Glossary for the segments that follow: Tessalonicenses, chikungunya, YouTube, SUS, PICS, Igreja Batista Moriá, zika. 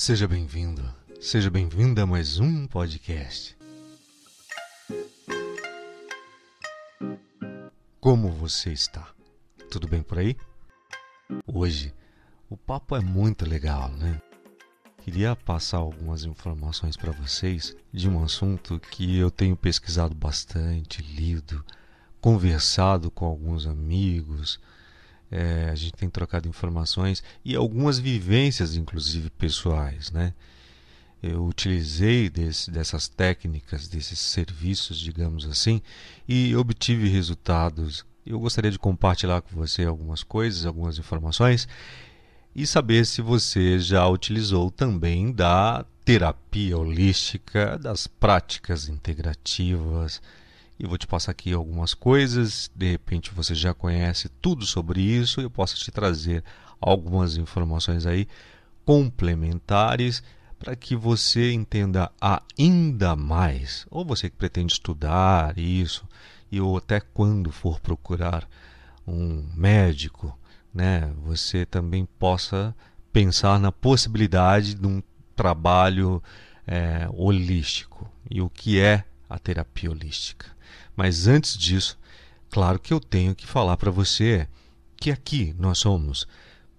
Seja bem-vindo, seja bem-vinda a mais um podcast. Como você está? Tudo bem por aí? Hoje o papo é muito legal, né? Queria passar algumas informações para vocês de um assunto que eu tenho pesquisado bastante, lido, conversado com alguns amigos. A gente tem trocado informações e algumas vivências, inclusive pessoais, né? Eu utilizei dessas técnicas, desses serviços, digamos assim, e obtive resultados. Eu gostaria de compartilhar com você algumas coisas, algumas informações e saber se você já utilizou também da terapia holística, das práticas integrativas. Eu vou te passar aqui algumas coisas, de repente você já conhece tudo sobre isso, eu posso te trazer algumas informações aí complementares para que você entenda ainda mais, ou você que pretende estudar isso, e ou até quando for procurar um médico, né, você também possa pensar na possibilidade de um trabalho holístico e o que é a terapia holística. Mas antes disso, claro que eu tenho que falar para você que aqui nós somos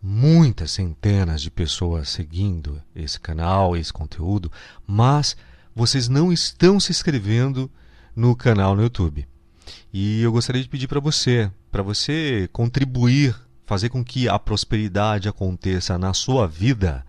muitas centenas de pessoas seguindo esse canal, esse conteúdo, mas vocês não estão se inscrevendo no canal no YouTube. E eu gostaria de pedir para você contribuir, fazer com que a prosperidade aconteça na sua vida.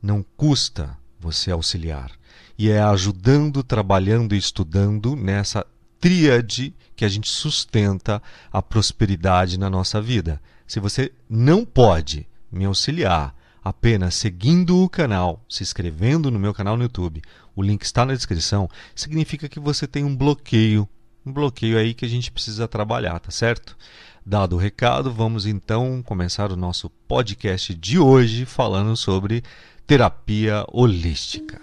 Não custa você auxiliar. E é ajudando, trabalhando e estudando nessa tríade que a gente sustenta a prosperidade na nossa vida. Se você não pode me auxiliar apenas seguindo o canal, se inscrevendo no meu canal no YouTube, o link está na descrição, significa que você tem um bloqueio aí que a gente precisa trabalhar, tá certo? Dado o recado, vamos então começar o nosso podcast de hoje falando sobre terapia holística.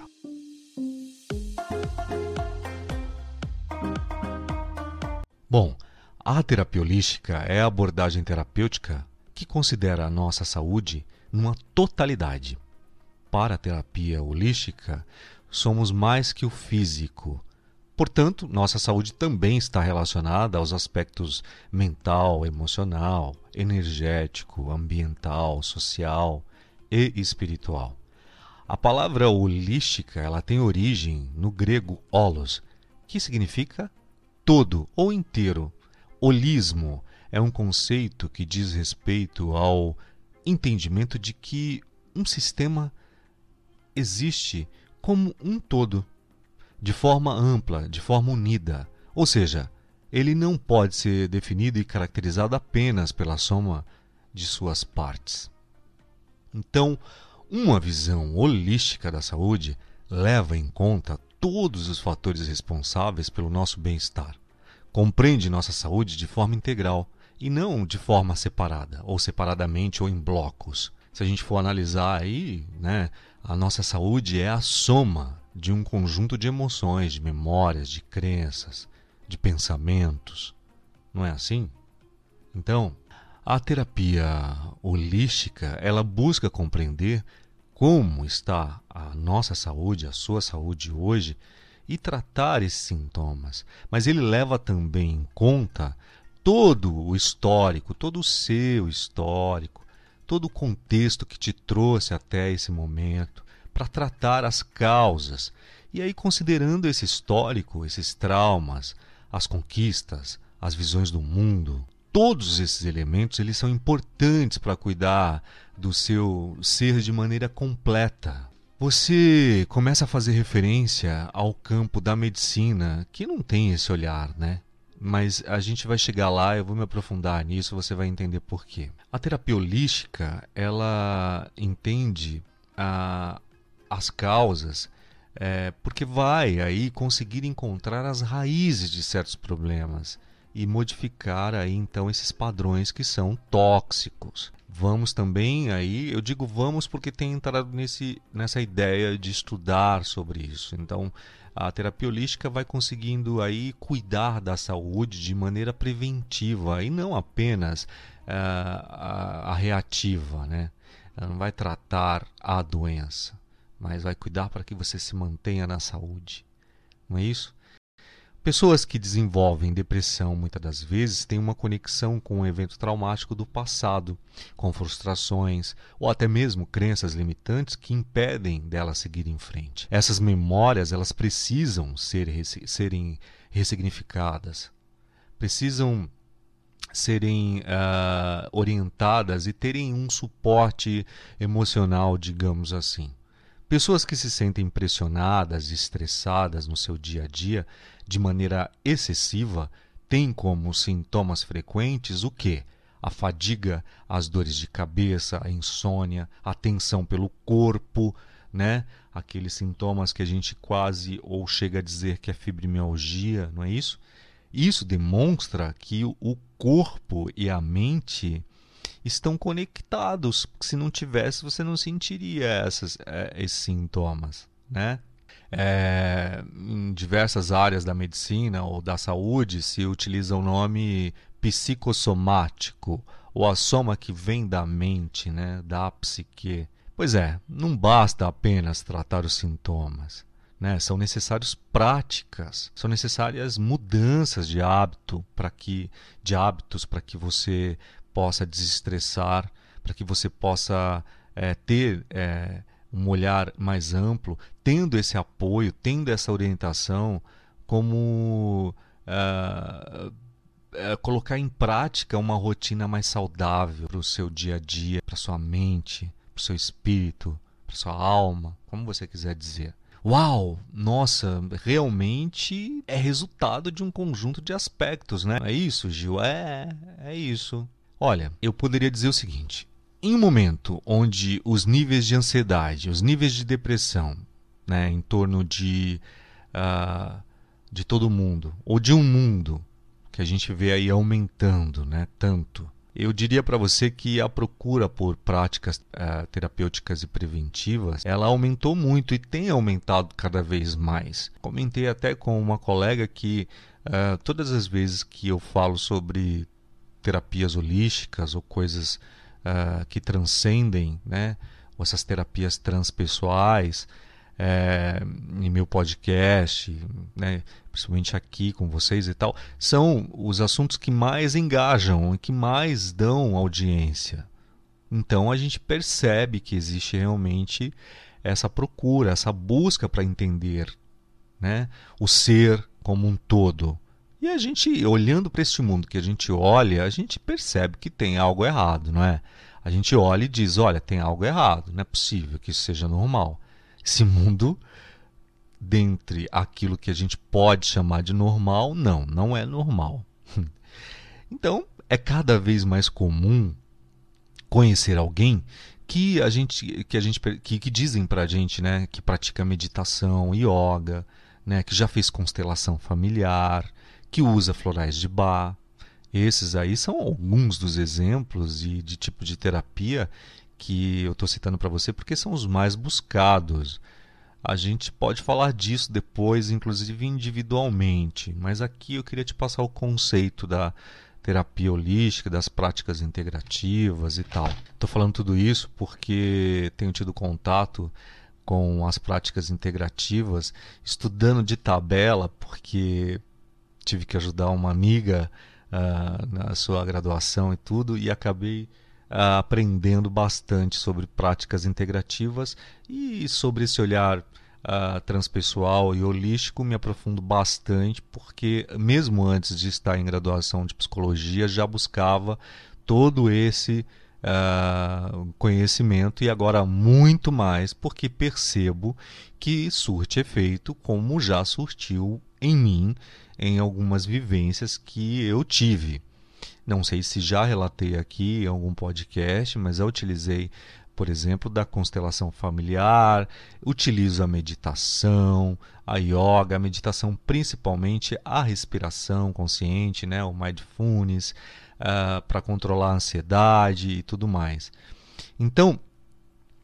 Bom, a terapia holística é a abordagem terapêutica que considera a nossa saúde numa totalidade. Para a terapia holística, somos mais que o físico. Portanto, nossa saúde também está relacionada aos aspectos mental, emocional, energético, ambiental, social e espiritual. A palavra holística ela tem origem no grego holos, que significa todo ou inteiro. Holismo é um conceito que diz respeito ao entendimento de que um sistema existe como um todo, de forma ampla, de forma unida. Ou seja, ele não pode ser definido e caracterizado apenas pela soma de suas partes. Então, uma visão holística da saúde leva em conta todos os fatores responsáveis pelo nosso bem-estar. Compreende nossa saúde de forma integral e não de forma separada, ou separadamente ou em blocos. Se a gente for analisar aí, né, a nossa saúde é a soma de um conjunto de emoções, de memórias, de crenças, de pensamentos. Não é assim? Então, a terapia holística, ela busca compreender como está a nossa saúde, a sua saúde hoje, e tratar esses sintomas. Mas ele leva também em conta todo o histórico, todo o seu histórico, todo o contexto que te trouxe até esse momento, para tratar as causas. E aí, considerando esse histórico, esses traumas, as conquistas, as visões do mundo, todos esses elementos eles são importantes para cuidar do seu ser de maneira completa. Você começa a fazer referência ao campo da medicina, que não tem esse olhar, né? Mas a gente vai chegar lá, eu vou me aprofundar nisso, você vai entender por quê. A terapia holística, ela entende as causas, porque vai aí conseguir encontrar as raízes de certos problemas e modificar aí então esses padrões que são tóxicos. Vamos também aí, eu digo vamos porque tem entrado nessa ideia de estudar sobre isso. Então a terapia holística vai conseguindo aí cuidar da saúde de maneira preventiva e não apenas a reativa, né? Ela não vai tratar a doença, mas vai cuidar para que você se mantenha na saúde. Não é isso? Pessoas que desenvolvem depressão muitas das vezes têm uma conexão com um evento traumático do passado, com frustrações ou até mesmo crenças limitantes que impedem dela seguir em frente. Essas memórias, elas precisam serem ressignificadas, precisam serem orientadas e terem um suporte emocional, digamos assim. Pessoas que se sentem pressionadas e estressadas no seu dia a dia de maneira excessiva têm como sintomas frequentes o quê? A fadiga, as dores de cabeça, a insônia, a tensão pelo corpo, né? Aqueles sintomas que a gente quase ou chega a dizer que é fibromialgia, não é isso? Isso demonstra que o corpo e a mente estão conectados, porque se não tivesse, você não sentiria esses sintomas, né? Em diversas áreas da medicina ou da saúde se utiliza o nome psicossomático, ou a soma que vem da mente, né? Da psique. Pois é, não basta apenas tratar os sintomas, né? São necessárias práticas, são necessárias mudanças de hábito para que você possa desestressar, para que você possa ter um olhar mais amplo, tendo esse apoio, tendo essa orientação, como colocar em prática uma rotina mais saudável para o seu dia a dia, para a sua mente, para o seu espírito, para a sua alma, como você quiser dizer. Uau, nossa, realmente é resultado de um conjunto de aspectos, né? É isso, Gil? É isso. Olha, eu poderia dizer o seguinte: em um momento onde os níveis de ansiedade, os níveis de depressão, né, em torno de todo mundo, ou de um mundo que a gente vê aí aumentando, né, tanto, eu diria para você que a procura por práticas terapêuticas e preventivas, ela aumentou muito e tem aumentado cada vez mais. Comentei até com uma colega que todas as vezes que eu falo sobre terapias holísticas ou coisas que transcendem, né? Ou essas terapias transpessoais, em meu podcast, né? Principalmente aqui com vocês e tal, são os assuntos que mais engajam e que mais dão audiência. Então a gente percebe que existe realmente essa procura, essa busca para entender, né? O ser como um todo. E a gente, olhando para este mundo que a gente olha, a gente percebe que tem algo errado, não é? A gente olha e diz, olha, tem algo errado, não é possível que isso seja normal. Esse mundo, dentre aquilo que a gente pode chamar de normal, não é normal. Então, é cada vez mais comum conhecer alguém que dizem para a gente, né, que pratica meditação, yoga, né, que já fez constelação familiar, que usa florais de Bach. Esses aí são alguns dos exemplos de tipo de terapia que eu estou citando para você porque são os mais buscados. A gente pode falar disso depois, inclusive individualmente, mas aqui eu queria te passar o conceito da terapia holística, das práticas integrativas e tal. Estou falando tudo isso porque tenho tido contato com as práticas integrativas, estudando de tabela, porque tive que ajudar uma amiga na sua graduação e tudo, e acabei aprendendo bastante sobre práticas integrativas e sobre esse olhar transpessoal e holístico. Me aprofundo bastante porque mesmo antes de estar em graduação de psicologia já buscava todo esse conhecimento, e agora muito mais porque percebo que surte efeito, como já surtiu em mim, em algumas vivências que eu tive. Não sei se já relatei aqui em algum podcast, mas eu utilizei, por exemplo, da constelação familiar, utilizo a meditação, a yoga, a meditação principalmente a respiração consciente, né, o mindfulness, para controlar a ansiedade e tudo mais. Então,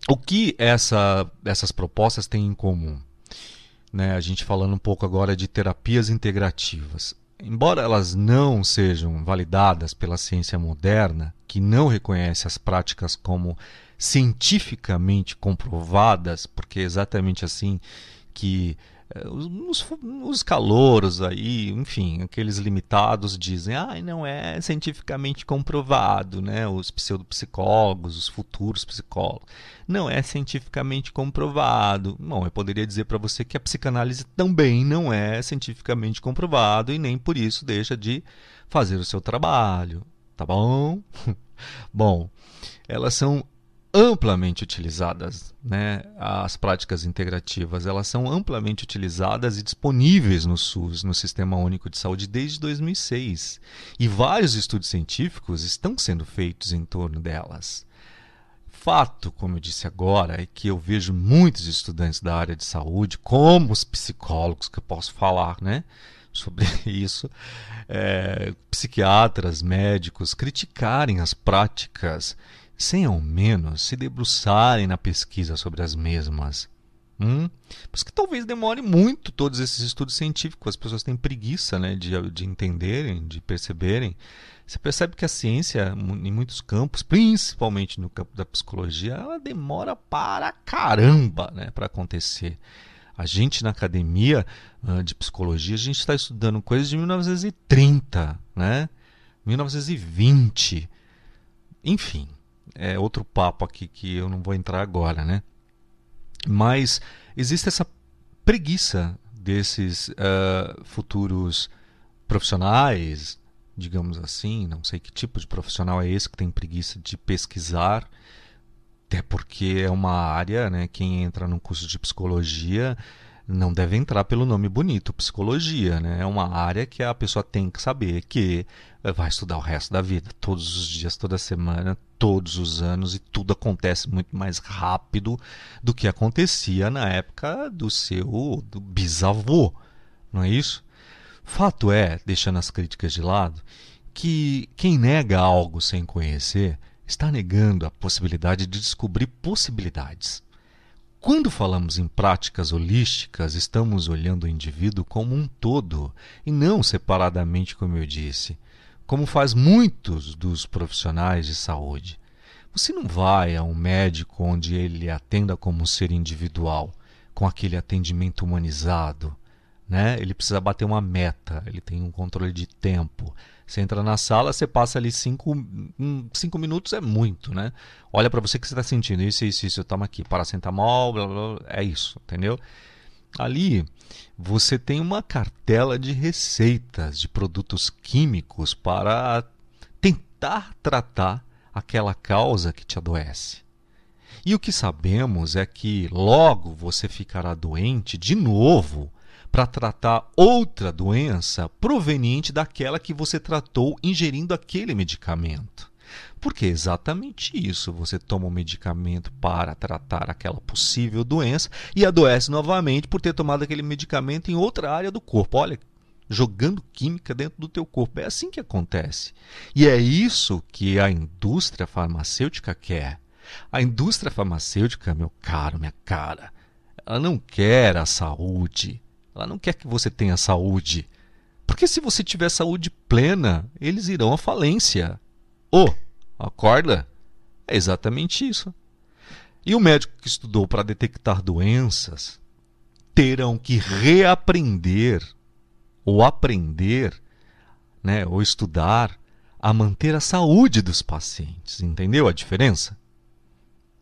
o que essas propostas têm em comum? Né, a gente falando um pouco agora de terapias integrativas. embora elas não sejam validadas pela ciência moderna, que não reconhece as práticas como cientificamente comprovadas, porque é exatamente assim que os calouros aí, enfim, aqueles limitados dizem, não é cientificamente comprovado, né? Os pseudopsicólogos, os futuros psicólogos, não é cientificamente comprovado. Bom, eu poderia dizer para você que a psicanálise também não é cientificamente comprovado e nem por isso deixa de fazer o seu trabalho, tá bom? Bom, elas são amplamente utilizadas, né? As práticas integrativas, elas são amplamente utilizadas e disponíveis no SUS, no Sistema Único de Saúde, desde 2006. E vários estudos científicos estão sendo feitos em torno delas. Fato, como eu disse agora, é que eu vejo muitos estudantes da área de saúde, como os psicólogos, que eu posso falar, né, sobre isso, psiquiatras, médicos, criticarem as práticas sem ao menos se debruçarem na pesquisa sobre as mesmas. Por isso que talvez demore muito todos esses estudos científicos, as pessoas têm preguiça, né, de entenderem, de perceberem. Você percebe que a ciência, em muitos campos, principalmente no campo da psicologia, ela demora para caramba, né, para acontecer. A gente na academia de psicologia, a gente está estudando coisas de 1930, né, 1920, enfim. É outro papo aqui que eu não vou entrar agora, né? Mas existe essa preguiça desses futuros profissionais, digamos assim, não sei que tipo de profissional é esse que tem preguiça de pesquisar, até porque é uma área, né? Quem entra num curso de psicologia não deve entrar pelo nome bonito, psicologia, né? É uma área que a pessoa tem que saber que vai estudar o resto da vida, todos os dias, toda semana, todos os anos, e tudo acontece muito mais rápido do que acontecia na época do seu bisavô, não é isso? Fato é, deixando as críticas de lado, que quem nega algo sem conhecer está negando a possibilidade de descobrir possibilidades. Quando falamos em práticas holísticas, estamos olhando o indivíduo como um todo e não separadamente, como eu disse, como faz muitos dos profissionais de saúde. Você não vai a um médico onde ele atenda como um ser individual, com aquele atendimento humanizado, né? Ele precisa bater uma meta, ele tem um controle de tempo. Você entra na sala, você passa ali 5 minutos, é muito, né? Olha para você que você está sentindo, isso, eu tomo aqui, paracetamol, blá, blá, blá, é isso, entendeu? Ali, você tem uma cartela de receitas de produtos químicos para tentar tratar aquela causa que te adoece. E o que sabemos é que logo você ficará doente de novo, para tratar outra doença proveniente daquela que você tratou ingerindo aquele medicamento. Porque é exatamente isso, você toma um medicamento para tratar aquela possível doença e adoece novamente por ter tomado aquele medicamento em outra área do corpo. Olha, jogando química dentro do teu corpo, é assim que acontece. E é isso que a indústria farmacêutica quer. A indústria farmacêutica, meu caro, minha cara, ela não quer a saúde. Ela não quer que você tenha saúde. Porque se você tiver saúde plena, eles irão à falência. Acorda? É exatamente isso. E o médico que estudou para detectar doenças terão que reaprender ou aprender, né, ou estudar a manter a saúde dos pacientes. Entendeu a diferença?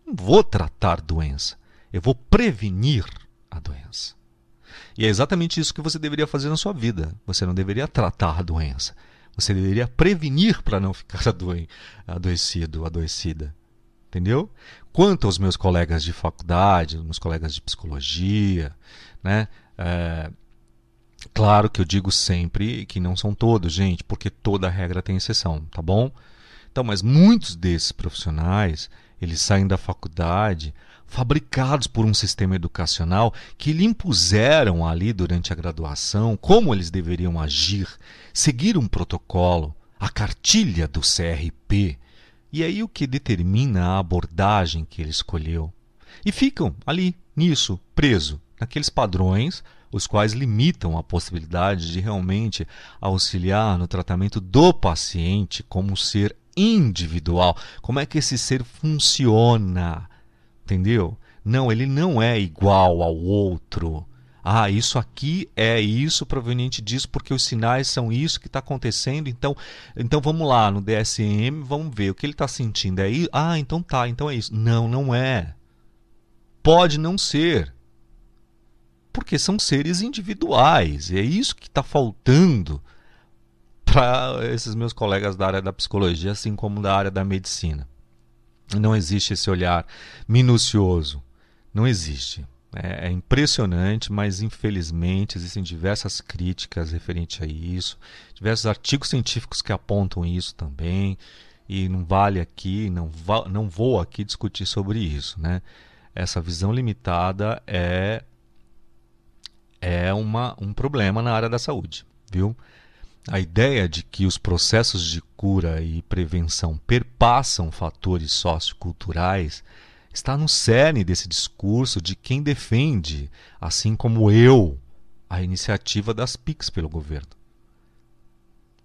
Não vou tratar doença. Eu vou prevenir a doença. E é exatamente isso que você deveria fazer na sua vida. Você não deveria tratar a doença. Você deveria prevenir para não ficar adoecido, adoecida. Entendeu? Quanto aos meus colegas de faculdade, meus colegas de psicologia, né? Claro que eu digo sempre que não são todos, gente, porque toda regra tem exceção, tá bom? Então, mas muitos desses profissionais, eles saem da faculdade fabricados por um sistema educacional que lhe impuseram ali durante a graduação como eles deveriam agir, seguir um protocolo, a cartilha do CRP, e aí o que determina a abordagem que ele escolheu. E ficam ali, nisso, preso, naqueles padrões, os quais limitam a possibilidade de realmente auxiliar no tratamento do paciente como ser individual. Como é que esse ser funciona? Entendeu? Não, ele não é igual ao outro. Ah, isso aqui é isso proveniente disso, porque os sinais são isso que está acontecendo. Então vamos lá no DSM, vamos ver o que ele está sentindo. É isso? Ah, então tá, então é isso. Não, não é. Pode não ser. Porque são seres individuais. E é isso que está faltando para esses meus colegas da área da psicologia, assim como da área da medicina. Não existe esse olhar minucioso. Não existe. É impressionante, mas infelizmente existem diversas críticas referentes a isso, diversos artigos científicos que apontam isso também, e não vale aqui, não vou aqui discutir sobre isso, né? Essa visão limitada é um problema na área da saúde, viu? A ideia de que os processos de cura e prevenção perpassam fatores socioculturais está no cerne desse discurso de quem defende, assim como eu, a iniciativa das PICS pelo governo.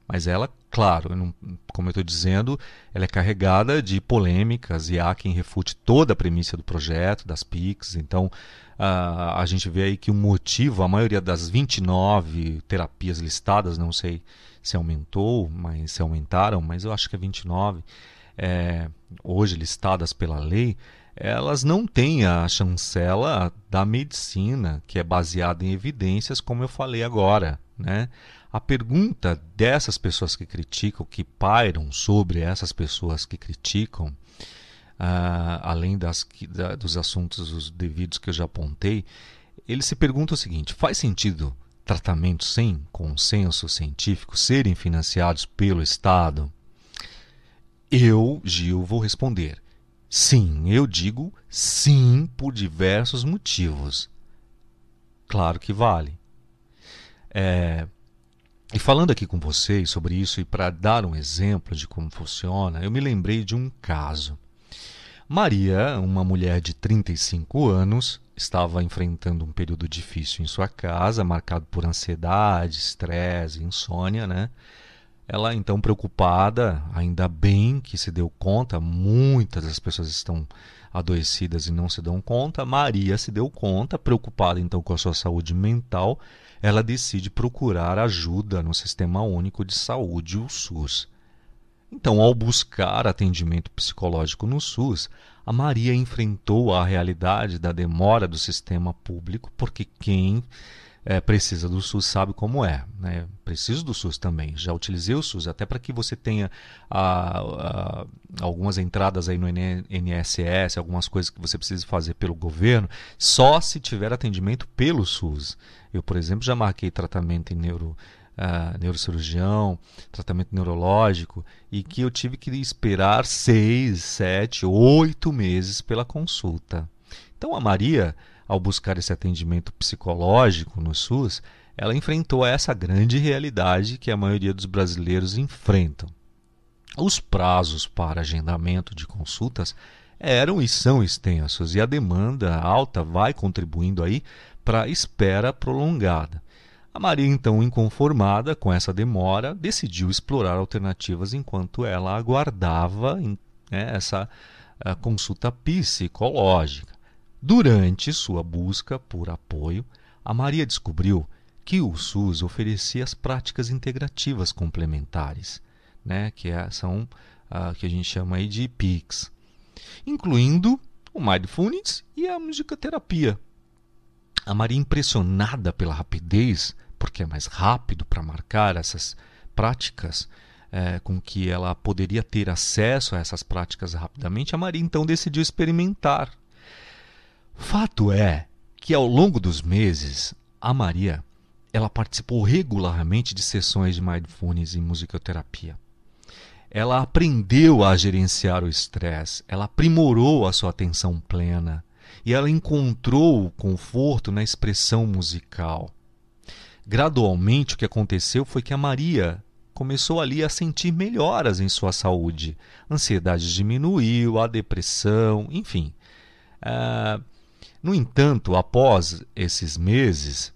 Mas ela, claro, como eu estou dizendo, ela é carregada de polêmicas e há quem refute toda a premissa do projeto, das PICS. Então, a gente vê aí que o motivo, a maioria das 29 terapias listadas, não sei se aumentou, mas se aumentaram, mas eu acho que é 29, hoje listadas pela lei, elas não têm a chancela da medicina, que é baseada em evidências, como eu falei agora, né? A pergunta dessas pessoas que criticam, que pairam sobre essas pessoas que criticam, além dos assuntos os devidos que eu já apontei, eles se perguntam o seguinte: faz sentido tratamentos sem consenso científico serem financiados pelo Estado? Eu, Gil, vou responder. Sim, eu digo sim por diversos motivos. Claro que vale. E falando aqui com vocês sobre isso e para dar um exemplo de como funciona, eu me lembrei de um caso. Maria, uma mulher de 35 anos, estava enfrentando um período difícil em sua casa, marcado por ansiedade, estresse, insônia, né? Ela, então, preocupada, ainda bem que se deu conta, muitas das pessoas estão adoecidas e não se dão conta, Maria se deu conta, preocupada, então, com a sua saúde mental, ela decide procurar ajuda no Sistema Único de Saúde, o SUS. Então, ao buscar atendimento psicológico no SUS, a Maria enfrentou a realidade da demora do sistema público, porque quem precisa do SUS sabe como é, né? Preciso do SUS também, já utilizei o SUS, até para que você tenha algumas entradas aí no INSS, algumas coisas que você precisa fazer pelo governo, só se tiver atendimento pelo SUS. Eu, por exemplo, já marquei tratamento em neurocirurgião, tratamento neurológico, e que eu tive que esperar 6, 7, 8 meses pela consulta. Então a Maria, ao buscar esse atendimento psicológico no SUS, ela enfrentou essa grande realidade que a maioria dos brasileiros enfrentam. Os prazos para agendamento de consultas eram e são extensos, e a demanda alta vai contribuindo aí para a espera prolongada. A Maria, então, inconformada com essa demora, decidiu explorar alternativas enquanto ela aguardava, né, essa consulta psicológica. Durante sua busca por apoio, a Maria descobriu que o SUS oferecia as práticas integrativas complementares, né, que a gente chama aí de PICS, incluindo o mindfulness e a musicoterapia. A Maria, impressionada pela rapidez, porque é mais rápido para marcar essas práticas, com que ela poderia ter acesso a essas práticas rapidamente, a Maria então decidiu experimentar. Fato é que ao longo dos meses, a Maria, ela participou regularmente de sessões de mindfulness e musicoterapia. Ela aprendeu a gerenciar o estresse, ela aprimorou a sua atenção plena e ela encontrou o conforto na expressão musical. Gradualmente, o que aconteceu foi que a Maria começou ali a sentir melhoras em sua saúde. A ansiedade diminuiu, a depressão, enfim. No entanto, após esses meses,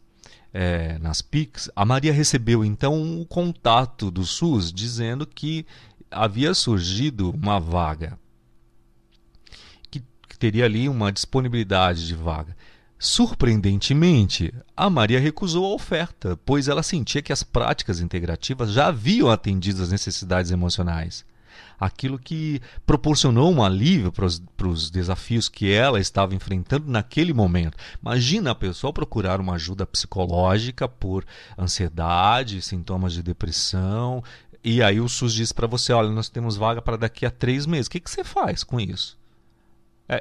nas PICS, a Maria recebeu então o contato do SUS dizendo que havia surgido uma vaga, que teria ali uma disponibilidade de vaga. Surpreendentemente, a Maria recusou a oferta, pois ela sentia que as práticas integrativas já haviam atendido as necessidades emocionais. Aquilo que proporcionou um alívio para os desafios que ela estava enfrentando naquele momento. Imagina a pessoa procurar uma ajuda psicológica por ansiedade, sintomas de depressão, e aí o SUS diz para você: olha, nós temos vaga para daqui a 3 meses. O que você faz com isso? O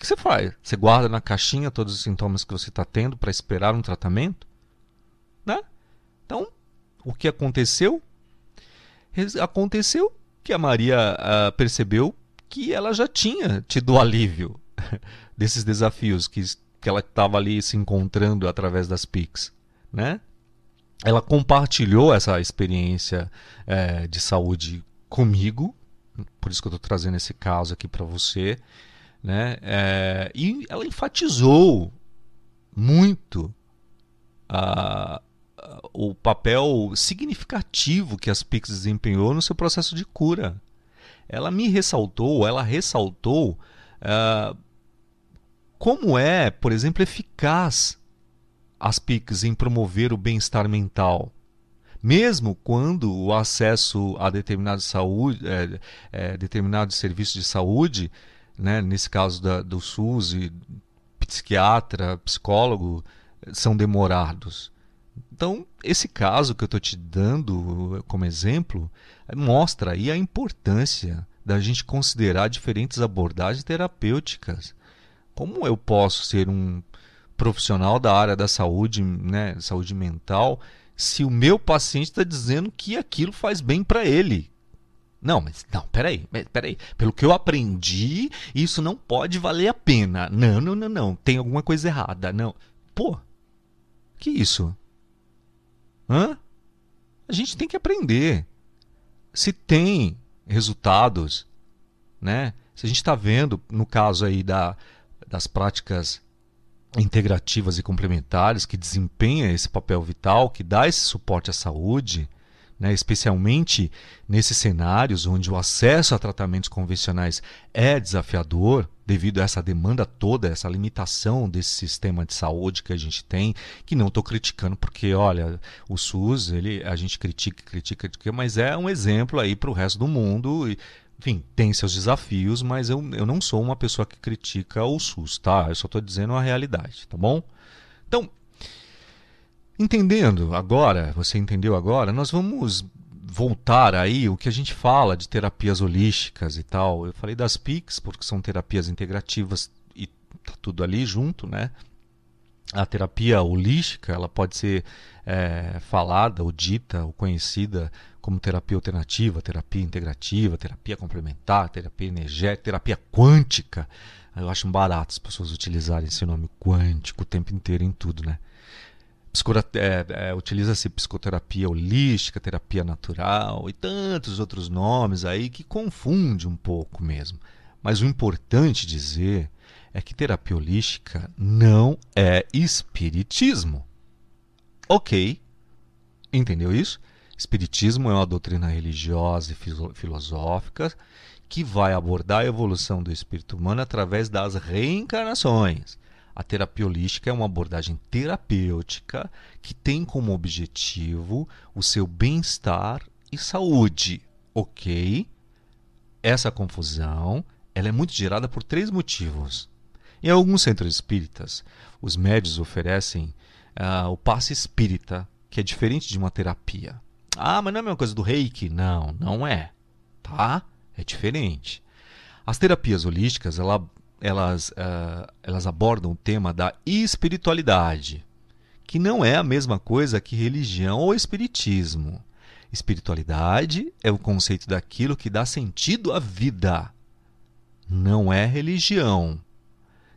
que você faz? Você guarda na caixinha todos os sintomas que você está tendo para esperar um tratamento? Né? Então, o que aconteceu? Aconteceu que a Maria percebeu que ela já tinha tido o alívio desses desafios que ela estava ali se encontrando através das PICS, né? Ela compartilhou essa experiência de saúde comigo, por isso que eu estou trazendo esse caso aqui para você, né? E ela enfatizou muito o papel significativo que as PICS desempenhou no seu processo de cura. Ela ressaltou como é, por exemplo, eficaz as PICS em promover o bem-estar mental, mesmo quando o acesso a determinados serviços de saúde, né, nesse caso do SUS, e psiquiatra, psicólogo, são demorados. Então, esse caso que eu estou te dando como exemplo mostra aí a importância da gente considerar diferentes abordagens terapêuticas. Como eu posso ser um profissional da área da saúde, né, saúde mental, se o meu paciente está dizendo que aquilo faz bem para ele? Não, peraí. Pelo que eu aprendi, isso não pode valer a pena. Não. Tem alguma coisa errada. Não. Pô, que isso? A gente tem que aprender. Se tem resultados, né? Se a gente está vendo, no caso aí das práticas integrativas e complementares, que desempenha esse papel vital, que dá esse suporte à saúde, né? Especialmente nesses cenários onde o acesso a tratamentos convencionais é desafiador, devido a essa demanda toda, essa limitação desse sistema de saúde que a gente tem, que não estou criticando, porque, olha, o SUS, a gente critica, mas é um exemplo aí para o resto do mundo. E, enfim, tem seus desafios, mas eu não sou uma pessoa que critica o SUS, tá? Eu só estou dizendo a realidade, tá bom? Então, você entendeu agora, nós vamos voltar aí o que a gente fala de terapias holísticas e tal. Eu falei das PICS porque são terapias integrativas e tá tudo ali junto, né? A terapia holística, ela pode ser falada ou dita ou conhecida como terapia alternativa, terapia integrativa, terapia complementar, terapia energética, terapia quântica. Eu acho barato as pessoas utilizarem esse nome quântico o tempo inteiro em tudo, né? Utiliza-se psicoterapia holística, terapia natural e tantos outros nomes aí que confunde um pouco mesmo. Mas o importante dizer é que terapia holística não é espiritismo. Ok, entendeu isso? Espiritismo é uma doutrina religiosa e filosófica que vai abordar a evolução do espírito humano através das reencarnações. A terapia holística é uma abordagem terapêutica que tem como objetivo o seu bem-estar e saúde, ok? Essa confusão, ela é muito gerada por 3 motivos. Em alguns centros espíritas, os médios oferecem o passe espírita, que é diferente de uma terapia. Ah, mas não é a mesma coisa do reiki? Não é, tá? É diferente. As terapias holísticas, elas abordam o tema da espiritualidade, que não é a mesma coisa que religião ou espiritismo. Espiritualidade é o conceito daquilo que dá sentido à vida, não é religião.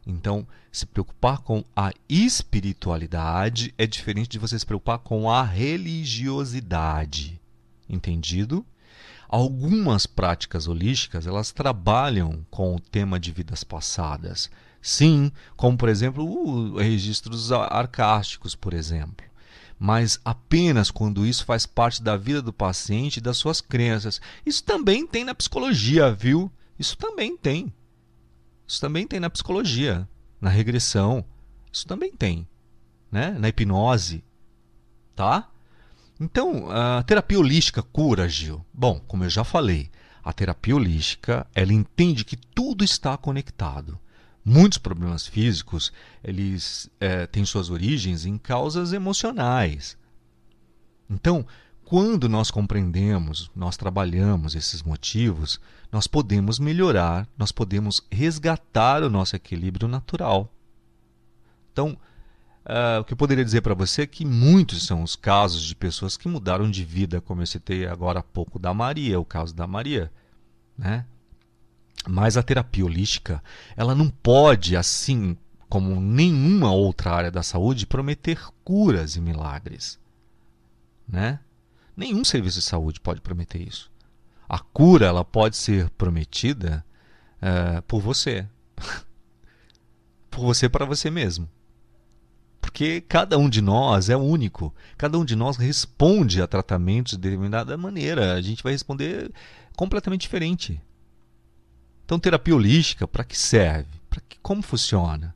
Então, se preocupar com a espiritualidade é diferente de você se preocupar com a religiosidade, entendido? Algumas práticas holísticas, elas trabalham com o tema de vidas passadas. Sim, como por exemplo, registros arcásticos, por exemplo. mas apenas quando isso faz parte da vida do paciente e das suas crenças. Isso também tem na psicologia, viu? Isso também tem. Isso também tem na psicologia, na regressão. Isso também tem, né? Na hipnose, tá? Então, a terapia holística cura, Gil? Bom, como eu já falei, a terapia holística, ela entende que tudo está conectado. Muitos problemas físicos, eles têm suas origens em causas emocionais. Então, quando nós compreendemos, nós trabalhamos esses motivos, nós podemos melhorar, nós podemos resgatar o nosso equilíbrio natural. Então, o que eu poderia dizer para você é que muitos são os casos de pessoas que mudaram de vida, como eu citei agora há pouco da Maria, o caso da Maria, né? Mas a terapia holística, ela não pode, assim como nenhuma outra área da saúde, prometer curas e milagres, né? Nenhum serviço de saúde pode prometer isso. A cura, ela pode ser prometida por você, por você para você mesmo. Porque cada um de nós é único, cada um de nós responde a tratamentos de determinada maneira, a gente vai responder completamente diferente. Então, terapia holística, para que serve? Como funciona?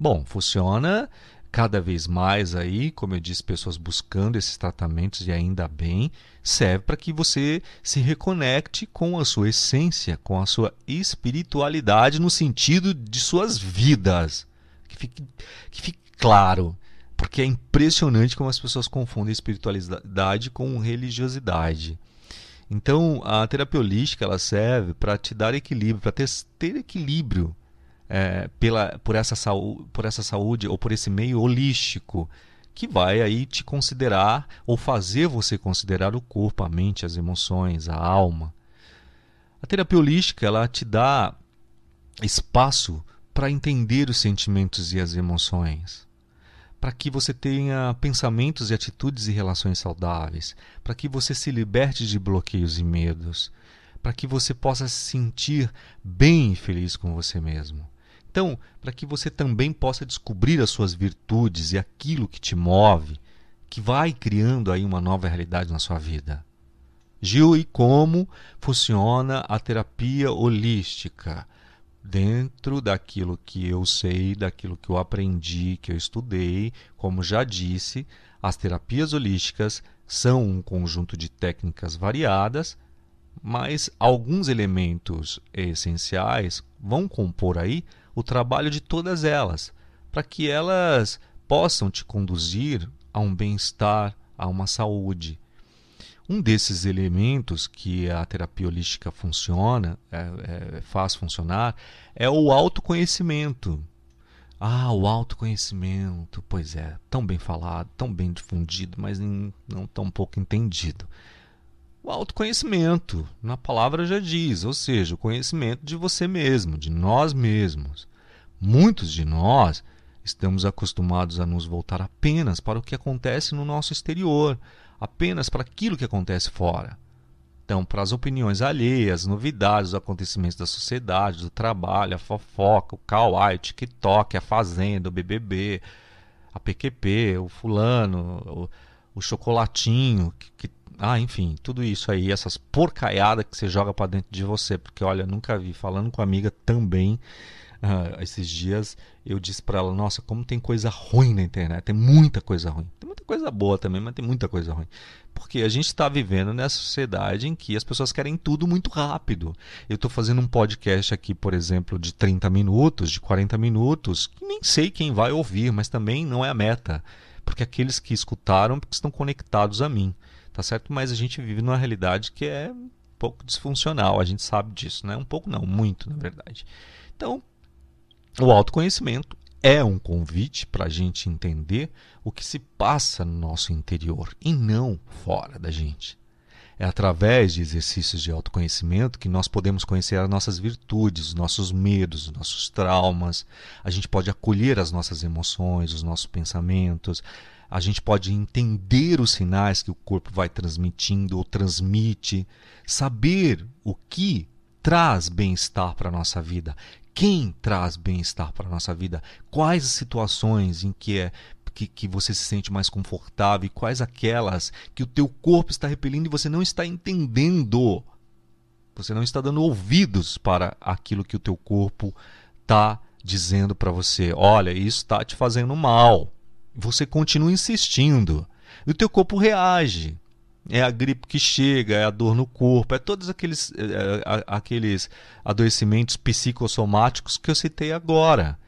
Bom, funciona cada vez mais aí, como eu disse, pessoas buscando esses tratamentos e ainda bem, serve para que você se reconecte com a sua essência, com a sua espiritualidade no sentido de suas vidas, que fique claro, porque é impressionante como as pessoas confundem espiritualidade com religiosidade. Então, a terapia holística, ela serve para te dar equilíbrio, para ter equilíbrio por essa saúde ou por esse meio holístico, que vai aí te considerar ou fazer você considerar o corpo, a mente, as emoções, a alma. A terapia holística, ela te dá espaço para entender os sentimentos e as emoções, para que você tenha pensamentos e atitudes e relações saudáveis, para que você se liberte de bloqueios e medos, para que você possa se sentir bem e feliz com você mesmo. Então, para que você também possa descobrir as suas virtudes e aquilo que te move, que vai criando aí uma nova realidade na sua vida. Gil, e como funciona a terapia holística? Dentro daquilo que eu sei, daquilo que eu aprendi, que eu estudei, como já disse, as terapias holísticas são um conjunto de técnicas variadas, mas alguns elementos essenciais vão compor aí o trabalho de todas elas, para que elas possam te conduzir a um bem-estar, a uma saúde. Um desses elementos que a terapia holística faz funcionar é o autoconhecimento. Ah, o autoconhecimento, pois é, tão bem falado, tão bem difundido, mas não tão pouco entendido. O autoconhecimento, na palavra já diz, ou seja, o conhecimento de você mesmo, de nós mesmos. Muitos de nós estamos acostumados a nos voltar apenas para o que acontece no nosso exterior, apenas para aquilo que acontece fora. Então, para as opiniões alheias, as novidades, os acontecimentos da sociedade, do trabalho, a fofoca, o kawaii, o TikTok, a Fazenda, o BBB, a PQP, o fulano, o chocolatinho, enfim, tudo isso aí, essas porcaiadas que você joga para dentro de você, porque olha, nunca vi, falando com a amiga também, esses dias eu disse para ela, nossa, como tem coisa ruim na internet, tem muita coisa ruim, tem muita coisa boa também, mas tem muita coisa ruim, porque a gente está vivendo nessa sociedade em que as pessoas querem tudo muito rápido. Eu estou fazendo um podcast aqui, por exemplo, de 30 minutos, de 40 minutos, que nem sei quem vai ouvir, mas também não é a meta, porque aqueles que escutaram estão conectados a mim, tá certo? Mas a gente vive numa realidade que é um pouco disfuncional, a gente sabe disso, né? Um pouco não, muito, na verdade. Então, o autoconhecimento é um convite para a gente entender o que se passa no nosso interior e não fora da gente. É através de exercícios de autoconhecimento que nós podemos conhecer as nossas virtudes, os nossos medos, os nossos traumas. A gente pode acolher as nossas emoções, os nossos pensamentos. A gente pode entender os sinais que o corpo vai transmitindo ou transmite. Saber o que traz bem-estar para a nossa vida. Quem traz bem-estar para a nossa vida? Quais as situações em que que você se sente mais confortável e quais aquelas que o teu corpo está repelindo e você não está entendendo. Você não está dando ouvidos para aquilo que o teu corpo está dizendo para você. Olha, isso está te fazendo mal. Você continua insistindo. E o teu corpo reage. É a gripe que chega, é a dor no corpo, é todos aqueles adoecimentos psicossomáticos que eu citei agora.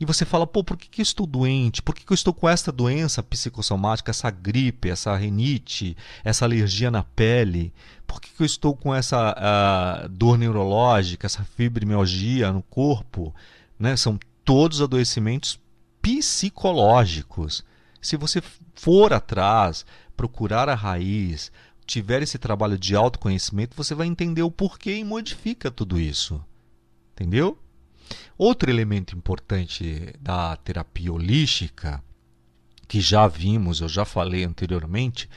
E você fala, pô, por que eu estou doente? Por que eu estou com essa doença psicossomática, essa gripe, essa rinite, essa alergia na pele? Por que eu estou com essa dor neurológica, essa fibromialgia no corpo? Né? São todos adoecimentos psicológicos. Se você for atrás, procurar a raiz, tiver esse trabalho de autoconhecimento, você vai entender o porquê e modifica tudo isso. Entendeu? Outro elemento importante da terapia holística, que já vimos, eu já falei anteriormente,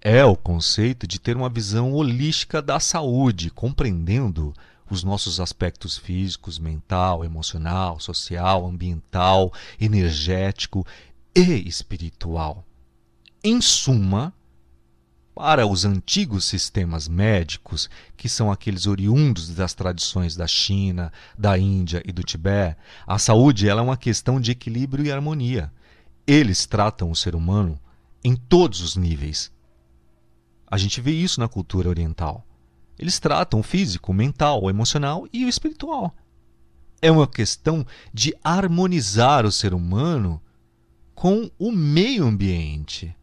é o conceito de ter uma visão holística da saúde, compreendendo os nossos aspectos físicos, mental, emocional, social, ambiental, energético e espiritual. Em suma, para os antigos sistemas médicos, que são aqueles oriundos das tradições da China, da Índia e do Tibete, a saúde ela é uma questão de equilíbrio e harmonia. Eles tratam o ser humano em todos os níveis. A gente vê isso na cultura oriental. Eles tratam o físico, o mental, o emocional e o espiritual. É uma questão de harmonizar o ser humano com o meio ambiente.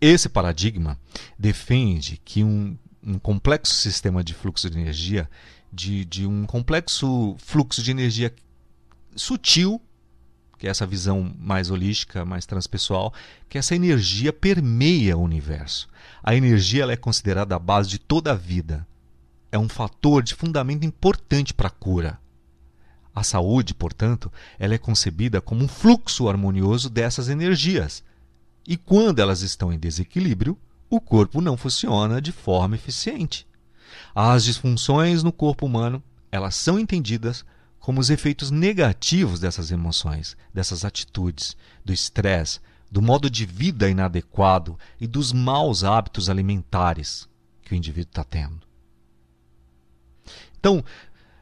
Esse paradigma defende que um complexo sistema de fluxo de energia, de um complexo fluxo de energia sutil, que é essa visão mais holística, mais transpessoal, que essa energia permeia o universo. A energia ela é considerada a base de toda a vida. É um fator de fundamento importante para a cura. A saúde, portanto, ela é concebida como um fluxo harmonioso dessas energias. E quando elas estão em desequilíbrio, o corpo não funciona de forma eficiente. As disfunções no corpo humano, elas são entendidas como os efeitos negativos dessas emoções, dessas atitudes, do estresse, do modo de vida inadequado e dos maus hábitos alimentares que o indivíduo está tendo. Então,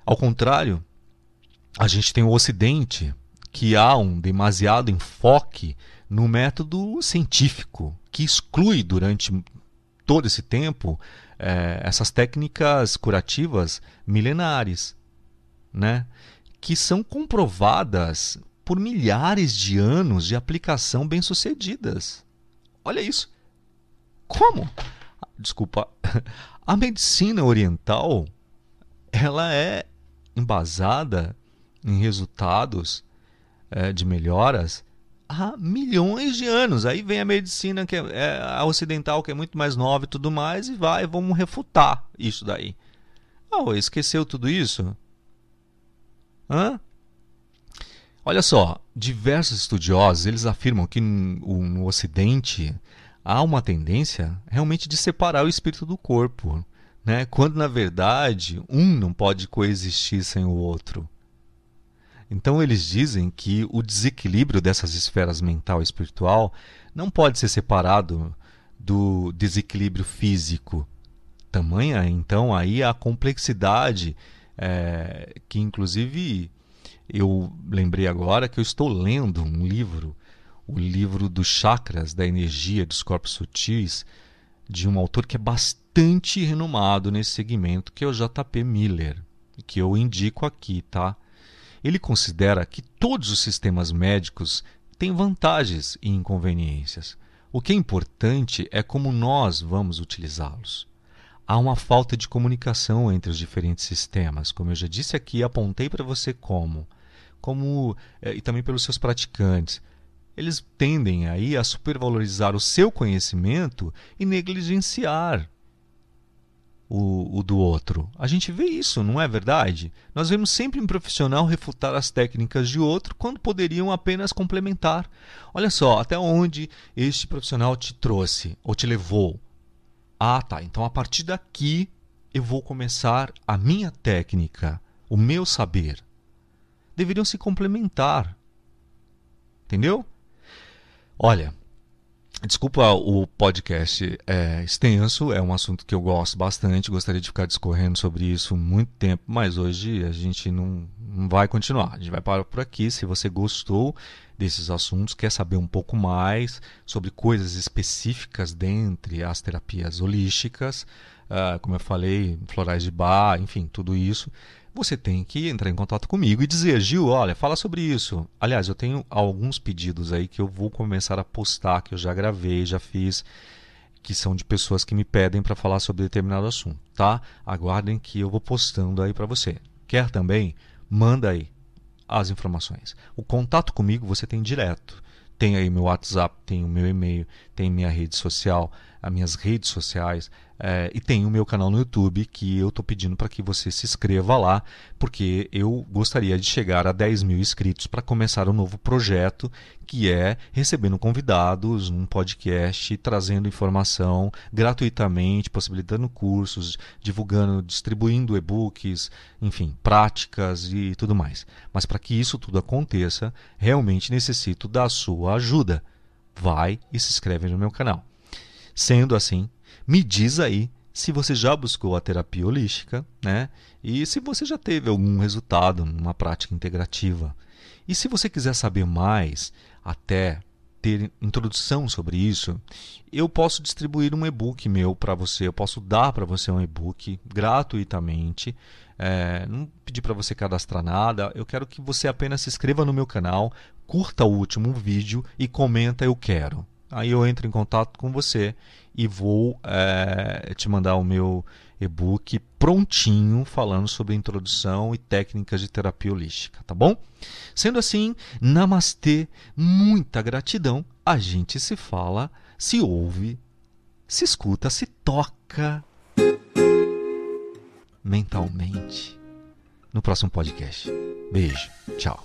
ao contrário, a gente tem o Ocidente, que há um demasiado enfoque no método científico, que exclui durante todo esse tempo essas técnicas curativas milenares, né? Que são comprovadas por milhares de anos de aplicação bem-sucedidas. Olha isso. Como? Desculpa. A medicina oriental ela é embasada em resultados de melhoras há milhões de anos. Aí vem a medicina que é a ocidental, que é muito mais nova e tudo mais, e vamos refutar isso daí. Esqueceu tudo isso? Olha só, diversos estudiosos eles afirmam que no Ocidente há uma tendência realmente de separar o espírito do corpo, né? Quando na verdade um não pode coexistir sem o outro. Então eles dizem que o desequilíbrio dessas esferas mental e espiritual não pode ser separado do desequilíbrio físico. Tamanha, então, aí a complexidade que, inclusive, eu lembrei agora que eu estou lendo um livro, o livro dos chakras, da energia, dos corpos sutis, de um autor que é bastante renomado nesse segmento, que é o J.P. Miller, que eu indico aqui, tá? Ele considera que todos os sistemas médicos têm vantagens e inconveniências. O que é importante é como nós vamos utilizá-los. Há uma falta de comunicação entre os diferentes sistemas, como eu já disse aqui, apontei para você e também pelos seus praticantes. Eles tendem aí a supervalorizar o seu conhecimento e negligenciar o do outro. A gente vê isso, não é verdade? Nós vemos sempre um profissional refutar as técnicas de outro quando poderiam apenas complementar. Olha só, até onde este profissional te trouxe ou te levou. Ah, tá, então a partir daqui eu vou começar a minha técnica, o meu saber. Deveriam se complementar. Entendeu? Olha, desculpa o podcast extenso, é um assunto que eu gosto bastante, gostaria de ficar discorrendo sobre isso muito tempo, mas hoje a gente não vai continuar, a gente vai parar por aqui. Se você gostou desses assuntos, quer saber um pouco mais sobre coisas específicas dentre as terapias holísticas, como eu falei, florais de Bach, enfim, tudo isso, você tem que entrar em contato comigo e dizer: Gil, olha, fala sobre isso. Aliás, eu tenho alguns pedidos aí que eu vou começar a postar, que eu já gravei, já fiz, que são de pessoas que me pedem para falar sobre determinado assunto, tá? Aguardem que eu vou postando aí para você. Quer também? Manda aí as informações. O contato comigo você tem direto. Tem aí meu WhatsApp, tem o meu e-mail, tem minha rede social, as minhas redes sociais, e tem o meu canal no YouTube, que eu estou pedindo para que você se inscreva lá, porque eu gostaria de chegar a 10 mil inscritos para começar um novo projeto, que é recebendo convidados num podcast, trazendo informação gratuitamente, possibilitando cursos, divulgando, distribuindo e-books, enfim, práticas e tudo mais. Mas para que isso tudo aconteça, realmente necessito da sua ajuda. Vai e se inscreve no meu canal. Sendo assim, me diz aí se você já buscou a terapia holística, né? E se você já teve algum resultado numa prática integrativa. E se você quiser saber mais, até ter introdução sobre isso, eu posso distribuir um e-book meu para você, eu posso dar para você um e-book gratuitamente. Não pedi para você cadastrar nada, eu quero que você apenas se inscreva no meu canal, curta o último vídeo e comenta "eu quero". Aí eu entro em contato com você e vou te mandar o meu e-book prontinho, falando sobre introdução e técnicas de terapia holística, tá bom? Sendo assim, namastê, muita gratidão, a gente se fala, se ouve, se escuta, se toca mentalmente no próximo podcast. Beijo, tchau.